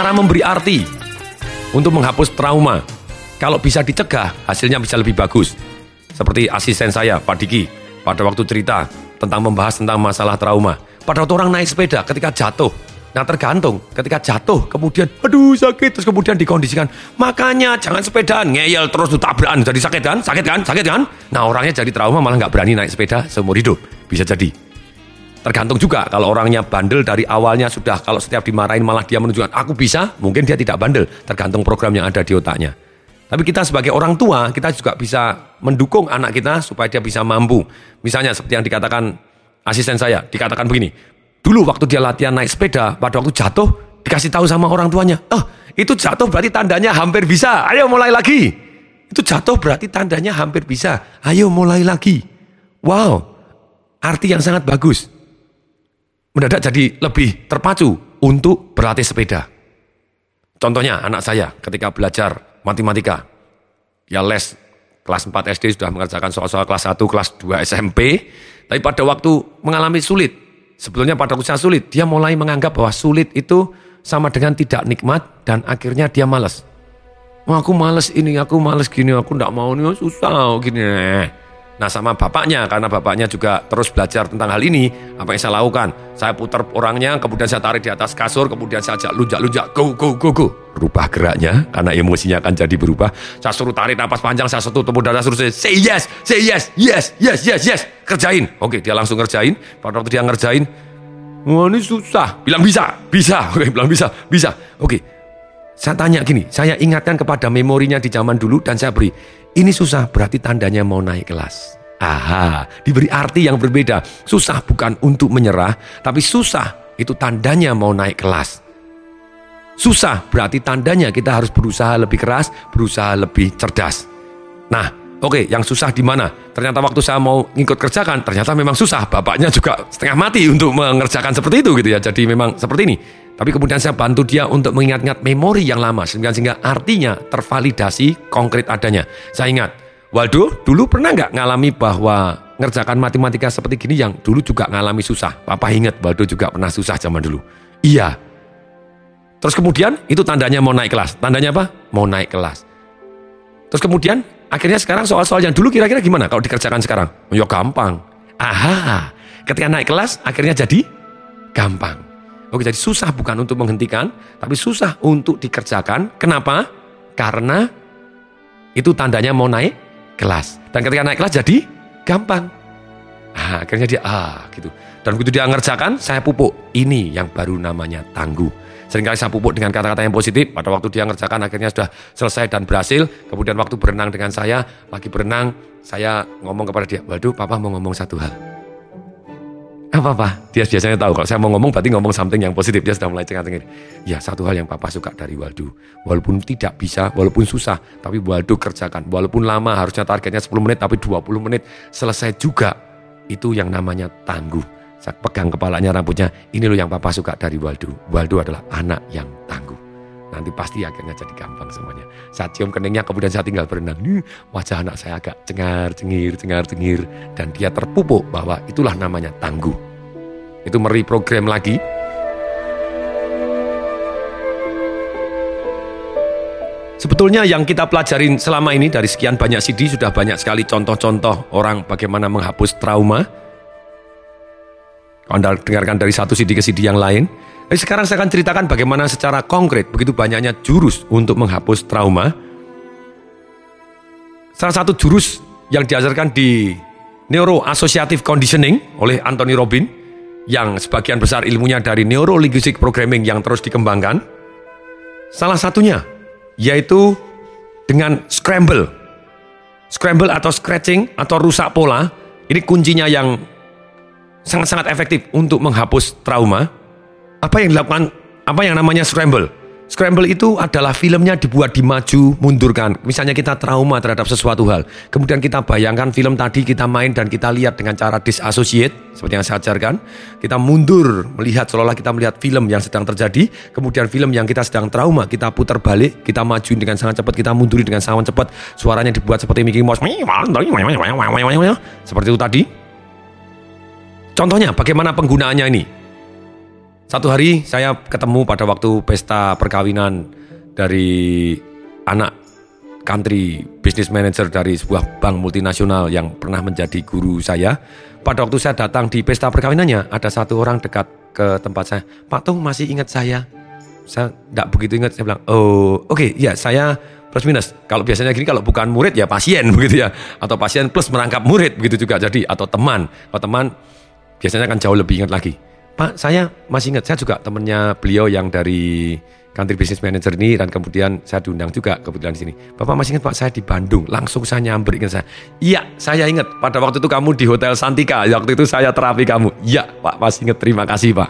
cara memberi arti untuk menghapus trauma. Kalau bisa dicegah, hasilnya bisa lebih bagus. Seperti asisten saya, Pak Diki, pada waktu cerita tentang membahas tentang masalah trauma. Pada waktu orang naik sepeda ketika jatuh, nah tergantung ketika jatuh, kemudian aduh sakit, terus kemudian dikondisikan. Makanya jangan sepedaan, ngeyel terus ditabrakan, jadi sakit kan? Sakit kan? Nah orangnya jadi trauma malah gak berani naik sepeda seumur hidup, bisa jadi. Tergantung juga kalau orangnya bandel dari awalnya sudah, kalau setiap dimarahin malah dia menunjukkan aku bisa, mungkin dia tidak bandel, tergantung program yang ada di otaknya. Tapi kita sebagai orang tua, kita juga bisa mendukung anak kita supaya dia bisa mampu. Misalnya seperti yang dikatakan asisten saya, dikatakan begini. Dulu waktu dia latihan naik sepeda, pada waktu jatuh, dikasih tahu sama orang tuanya. Oh, itu jatuh berarti tandanya hampir bisa, ayo mulai lagi. Itu jatuh berarti tandanya hampir bisa, ayo mulai lagi. Wow, arti yang sangat bagus. Mendadak jadi lebih terpacu untuk berlatih sepeda. Contohnya anak saya ketika belajar matematika, ya les kelas 4 SD sudah mengerjakan soal-soal kelas 1, kelas 2 SMP. Tapi pada waktu mengalami sulit, sebetulnya pada waktu sulit, dia mulai menganggap bahwa sulit itu sama dengan tidak nikmat, dan akhirnya dia malas. Oh, aku malas ini, aku malas gini, aku tidak mau ini, susah gini. Nah sama bapaknya, karena bapaknya juga terus belajar tentang hal ini, apa yang saya lakukan? Saya putar orangnya, kemudian saya tarik di atas kasur, kemudian saya ajak lunjak-lunjak, go. Berubah geraknya, karena emosinya akan jadi berubah. Saya suruh tarik napas panjang, saya tutup mudah, saya suruh say yes, kerjain. Oke, dia langsung ngerjain. Pada waktu dia ngerjain, wah ini susah, bilang bisa, oke bilang bisa, oke. Saya tanya gini, saya ingatkan kepada memorinya di zaman dulu dan saya beri, ini susah berarti tandanya mau naik kelas. Aha, diberi arti yang berbeda. Susah bukan untuk menyerah, tapi susah itu tandanya mau naik kelas. Susah berarti tandanya kita harus berusaha lebih keras, berusaha lebih cerdas. Nah, oke, yang susah di mana? Ternyata waktu saya mau ngikut kerjakan, ternyata memang susah. Bapaknya juga setengah mati untuk mengerjakan seperti itu gitu ya. Jadi memang seperti ini. Tapi kemudian saya bantu dia untuk mengingat-ingat memori yang lama, sehingga artinya tervalidasi konkret adanya. Saya ingat, Waldo dulu pernah gak ngalami bahwa ngerjakan matematika seperti gini yang dulu juga ngalami susah? Papa ingat Waldo juga pernah susah zaman dulu. Iya. Terus kemudian itu tandanya mau naik kelas. Tandanya apa? Mau naik kelas. Terus kemudian akhirnya sekarang soal-soal yang dulu kira-kira gimana kalau dikerjakan sekarang? Ya gampang. Aha, ketika naik kelas akhirnya jadi gampang. Oke, jadi susah bukan untuk menghentikan, tapi susah untuk dikerjakan. Kenapa? Karena itu tandanya mau naik kelas. Dan ketika naik kelas jadi gampang. Nah, akhirnya dia gitu. Dan begitu dia ngerjakan, saya pupuk. Ini yang baru namanya tangguh. Seringkali saya pupuk dengan kata-kata yang positif. Pada waktu dia ngerjakan akhirnya sudah selesai dan berhasil. Kemudian waktu berenang dengan saya, lagi berenang, saya ngomong kepada dia, waduh, papa mau ngomong satu hal. Apa? Dia biasanya tahu kalau saya mau ngomong berarti ngomong something yang positif. Dia sudah mulai cengah-cengah. Ya, satu hal yang papa suka dari Waldo, walaupun tidak bisa, walaupun susah, tapi Waldo kerjakan. Walaupun lama, harusnya targetnya 10 menit tapi 20 menit selesai juga. Itu yang namanya tangguh. Saya pegang kepalanya, rambutnya. Ini loh yang papa suka dari Waldo. Waldo adalah anak yang tangguh. Nanti pasti akhirnya jadi gampang semuanya. Saya cium keningnya, kemudian saya tinggal berenang. Wajah anak saya agak cengar-cengir. Dan dia terpupuk bahwa itulah namanya tangguh. Itu mereprogram lagi. Sebetulnya yang kita pelajarin selama ini dari sekian banyak CD, sudah banyak sekali contoh-contoh orang bagaimana menghapus trauma. Anda dengarkan dari satu CD ke CD yang lain. Jadi sekarang saya akan ceritakan bagaimana secara konkret begitu banyaknya jurus untuk menghapus trauma. Salah satu jurus yang diajarkan di neuroassociative conditioning oleh Anthony Robbins, yang sebagian besar ilmunya dari neurolinguistic programming yang terus dikembangkan. Salah satunya yaitu dengan scramble. Scramble atau scratching atau rusak pola, ini kuncinya yang sangat-sangat efektif untuk menghapus trauma. Apa yang dilakukan, apa yang namanya scramble? Scramble itu adalah filmnya dibuat dimaju, mundurkan. Misalnya kita trauma terhadap sesuatu hal, kemudian kita bayangkan film tadi kita main dan kita lihat dengan cara disassociate, seperti yang saya ajarkan. Kita mundur, melihat seolah-olah kita melihat film yang sedang terjadi. Kemudian film yang kita sedang trauma, kita putar balik, kita majuin dengan sangat cepat, kita mundurin dengan sangat cepat. Suaranya dibuat seperti Mickey Mouse. Seperti itu tadi. Contohnya bagaimana penggunaannya ini. Satu hari saya ketemu pada waktu pesta perkawinan dari anak country business manager dari sebuah bank multinasional yang pernah menjadi guru saya. Pada waktu saya datang di pesta perkawinannya, ada satu orang dekat ke tempat saya. Pak Tung masih ingat saya? Saya tidak begitu ingat. Saya bilang, oh oke, ya saya plus minus. Kalau biasanya gini, kalau bukan murid ya pasien begitu ya. Atau pasien plus merangkap murid begitu juga. Jadi atau teman. Kalau teman biasanya akan jauh lebih ingat lagi. Pak, saya masih ingat, saya juga temannya beliau yang dari country business manager ini, dan kemudian saya diundang juga kebetulan di sini. Bapak masih ingat Pak, saya di Bandung, langsung saya nyamber, ingat saya. Iya, saya ingat, pada waktu itu kamu di Hotel Santika, waktu itu saya terapi kamu. Iya, Pak, masih ingat, terima kasih Pak.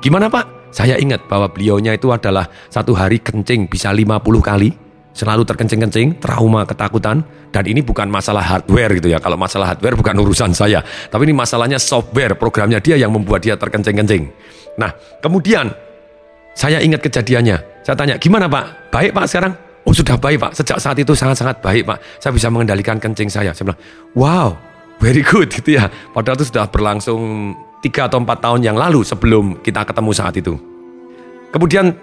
Gimana Pak? Saya ingat bahwa beliaunya itu adalah satu hari kencing bisa 50 kali, selalu terkencing-kencing, trauma, ketakutan. Dan ini bukan masalah hardware gitu ya. Kalau masalah hardware bukan urusan saya. Tapi ini masalahnya software, programnya dia yang membuat dia terkencing-kencing. Nah, kemudian saya ingat kejadiannya. Saya tanya, gimana Pak? Baik Pak sekarang? Oh sudah baik Pak. Sejak saat itu sangat-sangat baik Pak. Saya bisa mengendalikan kencing saya. Saya bilang, wow, very good gitu ya. Padahal itu sudah berlangsung 3 atau 4 tahun yang lalu sebelum kita ketemu saat itu. Kemudian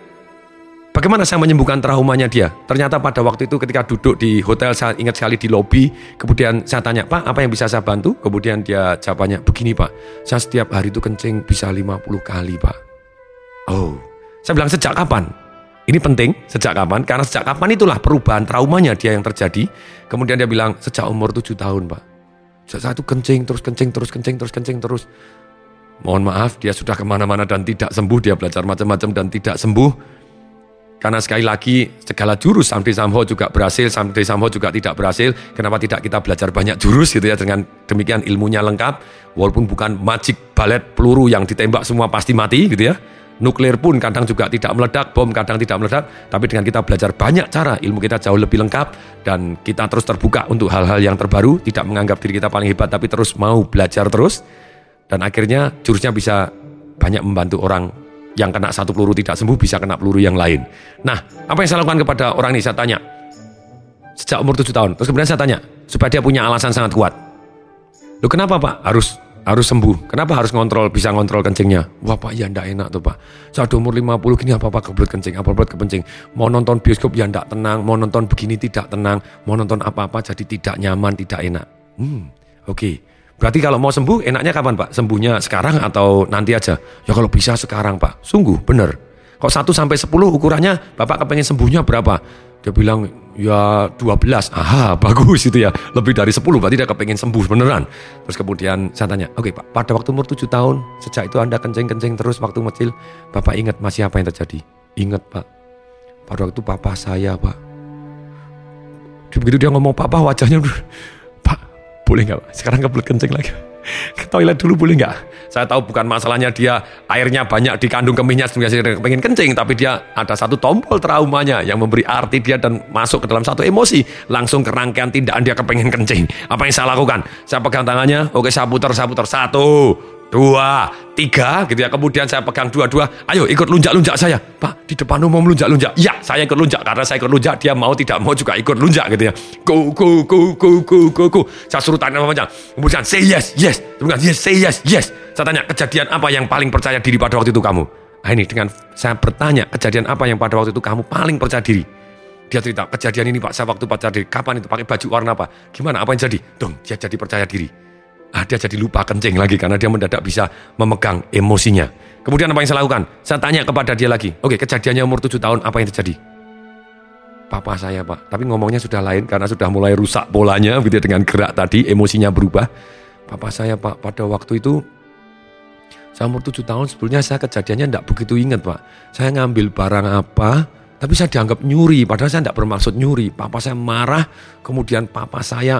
bagaimana saya menyembuhkan traumanya dia? Ternyata pada waktu itu ketika duduk di hotel, saya ingat sekali di lobi. Kemudian saya tanya, Pak, apa yang bisa saya bantu? Kemudian dia jawabannya, begini Pak, saya setiap hari itu kencing bisa 50 kali Pak. Oh, saya bilang sejak kapan? Ini penting, sejak kapan? Karena sejak kapan itulah perubahan traumanya dia yang terjadi. Kemudian dia bilang, sejak umur 7 tahun Pak. Saya itu kencing terus. Mohon maaf, dia sudah kemana-mana dan tidak sembuh. Dia belajar macam-macam dan tidak sembuh. Karena sekali lagi segala jurus sampai samho juga berhasil, sampai samho juga tidak berhasil. Kenapa tidak kita belajar banyak jurus gitu ya, dengan demikian ilmunya lengkap. Walaupun bukan magic balet peluru yang ditembak semua pasti mati gitu ya. Nuklir pun kadang juga tidak meledak, bom kadang tidak meledak. Tapi dengan kita belajar banyak cara, ilmu kita jauh lebih lengkap. Dan kita terus terbuka untuk hal-hal yang terbaru. Tidak menganggap diri kita paling hebat, tapi terus mau belajar terus. Dan akhirnya jurusnya bisa banyak membantu orang. Yang kena satu peluru tidak sembuh bisa kena peluru yang lain. Nah, apa yang saya lakukan kepada orang ini? Saya tanya, sejak umur 7 tahun. Terus kemudian saya tanya, supaya dia punya alasan sangat kuat. Loh kenapa Pak? Harus sembuh. Kenapa harus bisa ngontrol kencingnya? Wah Pak, ya enggak enak tuh Pak. Saya udah umur 50 gini apa-apa kebelet kencing. Mau nonton bioskop ya enggak tenang. Mau nonton begini tidak tenang. Mau nonton apa-apa jadi tidak nyaman, tidak enak. Oke. Berarti kalau mau sembuh, enaknya kapan Pak? Sembuhnya sekarang atau nanti aja? Ya kalau bisa sekarang Pak. Sungguh, benar. Kok 1-10 ukurannya, Bapak kepengen sembuhnya berapa? Dia bilang, ya 12. Aha, bagus itu ya. Lebih dari 10, berarti dia kepengen sembuh beneran. Terus kemudian saya tanya, oke Pak, pada waktu umur 7 tahun, sejak itu Anda kencing-kencing terus waktu kecil, Bapak ingat masih apa yang terjadi? Ingat Pak. Pada waktu papa saya Pak. Begitu dia ngomong papa, wajahnya... Boleh gak Pak? Sekarang kebelet kencing lagi. Ke toilet dulu boleh gak? Saya tahu bukan masalahnya dia airnya banyak di kandung kemihnya sehingga pengen kencing. Tapi dia ada satu tombol traumanya yang memberi arti dia dan masuk ke dalam satu emosi. Langsung ke rangkaian tindakan dia kepengen kencing. Apa yang saya lakukan? Saya pegang tangannya. Oke saya putar. 1, 2, 3 gitu ya. Kemudian saya pegang dua. Ayo ikut lunjak-lunjak saya. Pak di depanmu mau melunjak-lunjak. Ya saya ikut lunjak. Karena saya ikut lunjak, dia mau tidak mau juga ikut lunjak gitu ya. Go. Saya suruh tanya panjang. Kemudian say yes, yes. Kemudian yes, say yes, yes. Saya tanya kejadian apa yang paling percaya diri pada waktu itu kamu. Nah ini dengan saya bertanya kejadian apa yang pada waktu itu kamu paling percaya diri. Dia cerita kejadian ini Pak, saya waktu percaya diri. Kapan itu, pakai baju warna apa, gimana, apa yang jadi. Dong dia jadi percaya diri. Dia jadi lupa kencing lagi karena dia mendadak bisa memegang emosinya. Kemudian apa yang saya lakukan? Saya tanya kepada dia lagi. Oke, kejadiannya umur 7 tahun apa yang terjadi? Papa saya Pak. Tapi ngomongnya sudah lain karena sudah mulai rusak polanya gitu dengan gerak tadi, emosinya berubah. Papa saya Pak, pada waktu itu saya umur 7 tahun sebelumnya saya kejadiannya enggak begitu ingat Pak. Saya ngambil barang apa, tapi saya dianggap nyuri. Padahal saya enggak bermaksud nyuri. Papa saya marah, kemudian papa saya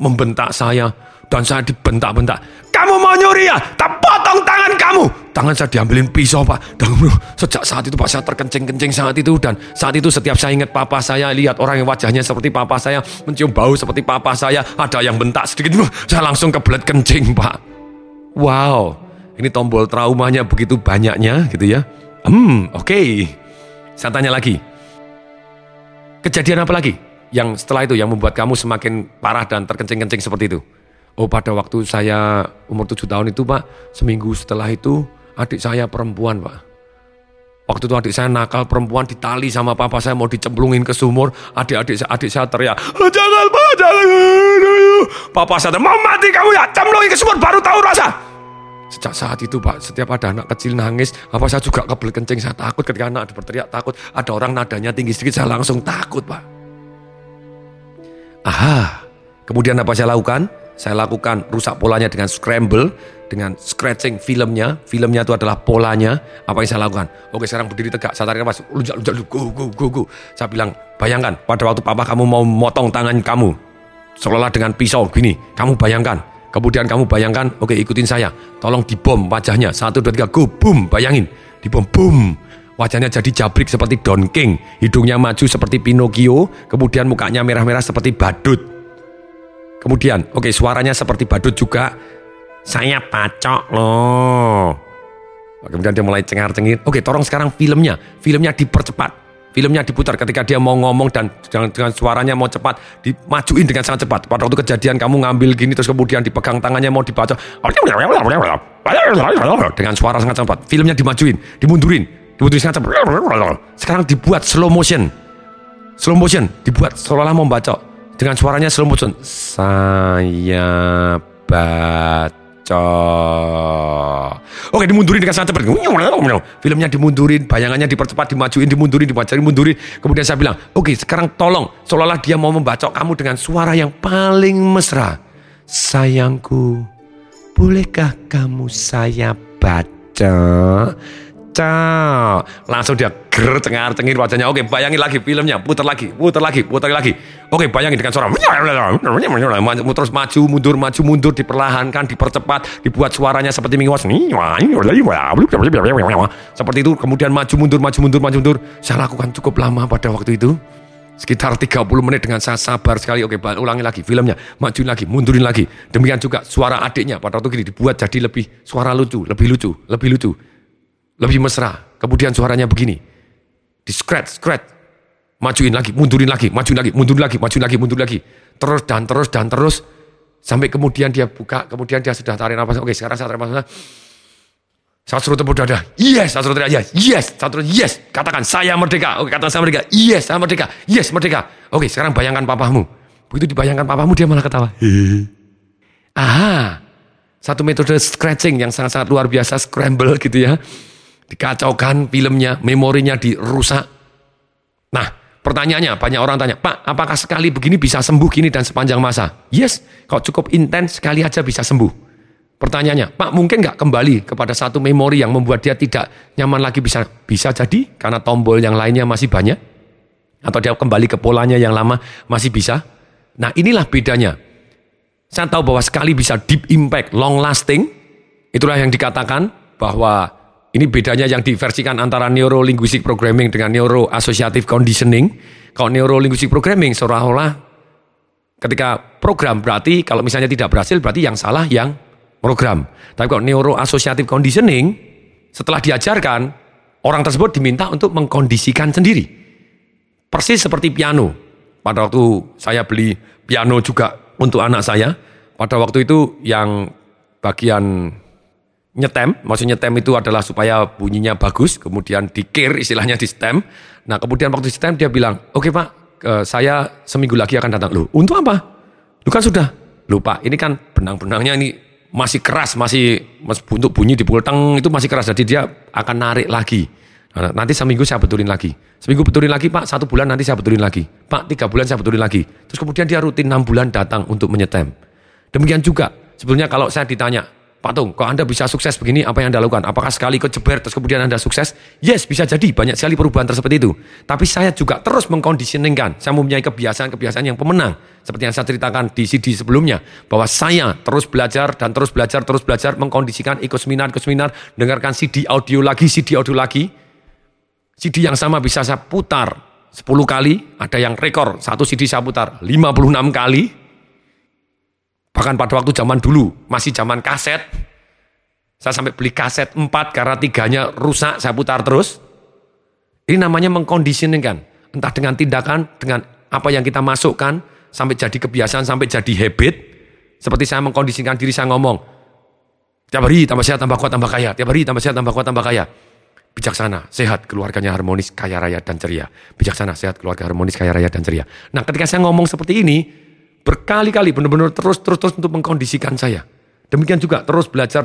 membentak saya dan saya dibentak-bentak. Kamu mau nyuri ya? Tak potong tangan kamu. Tangan saya diambilin pisau Pak. Dan sejak saat itu Pak saya terkencing-kencing saat itu. Dan saat itu setiap saya ingat papa saya, lihat orang yang wajahnya seperti papa saya, mencium bau seperti papa saya, ada yang bentak sedikit, saya langsung kebelet kencing Pak. Wow, ini tombol traumanya begitu banyaknya gitu ya. Oke. Saya tanya lagi, kejadian apa lagi yang setelah itu yang membuat kamu semakin parah dan terkencing-kencing seperti itu? Oh pada waktu saya umur 7 tahun itu Pak, seminggu setelah itu adik saya perempuan, Pak. Waktu itu adik saya nakal, perempuan ditali sama papa saya, mau dicemplungin ke sumur. Adik saya teriak, "Jangan, Pak, jangan." Papa saya, "Mau mati kamu ya, cemplungin ke sumur baru tahu rasa." Sejak saat itu, Pak, setiap ada anak kecil nangis, papa saya juga kebelet kencing, saya takut. Ketika anak berteriak takut, ada orang nadanya tinggi sedikit saya langsung takut, Pak. Aha. Kemudian apa saya lakukan? Saya lakukan rusak polanya dengan scramble, dengan scratching filmnya itu adalah polanya. Apa yang saya lakukan? Oke, sekarang berdiri tegak, saya tarik nafas, lunjak, go. Saya bilang, bayangkan pada waktu papa kamu mau motong tangan kamu, seolah dengan pisau gini, kamu bayangkan. Kemudian kamu bayangkan, oke, ikutin saya, tolong dibom wajahnya, 1, 2, 3, go, boom, bayangin, dibom, boom. Wajahnya jadi jabrik seperti Don King, hidungnya maju seperti Pinocchio, kemudian mukanya merah-merah seperti badut. Kemudian, oke, suaranya seperti badut juga. Saya pacok loh. Kemudian dia mulai cengar-cengir. Oke, tolong sekarang filmnya dipercepat. Filmnya diputar ketika dia mau ngomong dan dengan suaranya mau cepat, dimajuin dengan sangat cepat. Pada waktu kejadian kamu ngambil gini terus kemudian dipegang tangannya mau dipacok. Dengan suara sangat cepat. Filmnya dimajuin, dimundurin sangat cepat. Sekarang dibuat slow motion. Slow motion dibuat seolah-olah mau bacok. Dengan suaranya selumputan, saya baca. Oke, dimundurin dengan sangat cepat. Filmnya dimundurin, bayangannya dipercepat, dimajuin, dimundurin. Kemudian saya bilang, oke, sekarang tolong, seolah-olah dia mau membacok kamu dengan suara yang paling mesra. Sayangku, bolehkah kamu saya baca? Langsung dia cengar-cengir wajahnya. Oke, bayangin lagi filmnya, putar lagi. Oke, bayangin dengan suara terus maju mundur, diperlahankan, dipercepat, dibuat suaranya seperti mingwas. Seperti itu, kemudian maju mundur. Saya lakukan cukup lama pada waktu itu. Sekitar 30 menit dengan saya sabar sekali. Oke, ulangi lagi filmnya, majuin lagi, mundurin lagi. Demikian juga suara adiknya pada waktu ini dibuat jadi lebih suara lucu, lebih lucu. Lebih mesra. Kemudian suaranya begini. Di scratch. Majuin lagi, mundurin lagi. Terus. Sampai kemudian dia buka. Kemudian dia sudah tarik nafas. Oke, sekarang saya tarik nafas. Saya suruh tepuk dada. Yes, saya suruh teriak. Yes, saya suruh yes. Katakan saya merdeka. Oke, katakan saya merdeka. Yes, saya merdeka. Yes, merdeka. Oke, sekarang bayangkan papamu. Begitu dibayangkan papamu, dia malah ketawa. Aha. Satu metode scratching yang sangat-sangat luar biasa. Scramble gitu ya. Dikacaukan filmnya, memorinya dirusak. Nah, pertanyaannya, banyak orang tanya, Pak, apakah sekali begini bisa sembuh gini dan sepanjang masa? Yes, kalau cukup intens sekali aja bisa sembuh. Pertanyaannya, Pak, mungkin gak kembali kepada satu memori yang membuat dia tidak nyaman lagi? Bisa jadi, karena tombol yang lainnya masih banyak. Atau dia kembali ke polanya yang lama, masih bisa. Nah, inilah bedanya. Saya tahu bahwa sekali bisa deep impact, long lasting. Itulah yang dikatakan bahwa ini bedanya yang diversikan antara neurolinguistic programming dengan neuroassociative conditioning. Kalau neurolinguistic programming seolah-olah ketika program berarti kalau misalnya tidak berhasil berarti yang salah yang program. Tapi kalau neuroassociative conditioning setelah diajarkan orang tersebut diminta untuk mengkondisikan sendiri. Persis seperti piano. Pada waktu saya beli piano juga untuk anak saya. Pada waktu itu yang bagian nyetem, maksudnya nyetem itu adalah supaya bunyinya bagus, kemudian dikir, istilahnya di stem. Nah, kemudian waktu di stem dia bilang, oke, Pak, saya seminggu lagi akan datang. Loh, untuk apa? Lu kan sudah lupa, ini kan benang-benangnya ini masih keras, masih untuk bunyi dipukul teng itu masih keras, jadi dia akan narik lagi. Nah, nanti seminggu saya betulin lagi. Seminggu betulin lagi, Pak, 1 bulan nanti saya betulin lagi. Pak, 3 bulan saya betulin lagi. Terus kemudian dia rutin 6 bulan datang untuk menyetem. Demikian juga, sebetulnya kalau saya ditanya, Patung, kalau Anda bisa sukses begini, apa yang Anda lakukan? Apakah sekali kejeber terus kemudian Anda sukses? Yes, bisa jadi. Banyak sekali perubahan seperti itu. Tapi saya juga terus mengkondisioningkan. Saya mempunyai kebiasaan-kebiasaan yang pemenang. Seperti yang saya ceritakan di CD sebelumnya. Bahwa saya terus belajar dan terus belajar. Mengkondisikan ikut seminar. Dengarkan CD audio lagi. CD yang sama bisa saya putar 10 kali. Ada yang rekor. 1 CD saya putar 56 kali. Bahkan pada waktu zaman dulu, masih zaman kaset. Saya sampai beli kaset 4 karena 3-nya rusak, saya putar terus. Ini namanya mengkondisioningkan. Entah dengan tindakan, dengan apa yang kita masukkan, sampai jadi kebiasaan, sampai jadi habit. Seperti saya mengkondisioningkan diri, saya ngomong. Tiap hari tambah sehat, tambah kuat, tambah kaya. Tiap hari tambah sehat, tambah kuat, tambah kaya. Bijaksana, sehat, keluarganya harmonis, kaya raya dan ceria. Bijaksana, sehat, keluarga harmonis, kaya raya dan ceria. Nah, ketika saya ngomong seperti ini, berkali-kali benar-benar terus untuk mengkondisikan saya. Demikian juga terus belajar.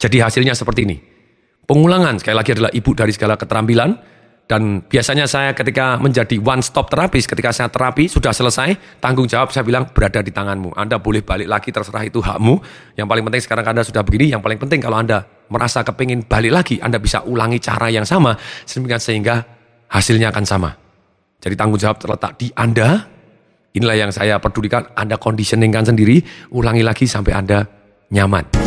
Jadi hasilnya seperti ini. Pengulangan sekali lagi adalah ibu dari segala keterampilan. Dan biasanya saya ketika menjadi one stop terapis, ketika saya terapi sudah selesai, tanggung jawab saya bilang berada di tanganmu. Anda boleh balik lagi, terserah itu hakmu. Yang paling penting sekarang Anda sudah begini, yang paling penting kalau Anda merasa kepingin balik lagi, Anda bisa ulangi cara yang sama, sehingga hasilnya akan sama. Jadi tanggung jawab terletak di Anda, inilah yang saya pedulikan, Anda conditioningkan sendiri, ulangi lagi sampai Anda nyaman.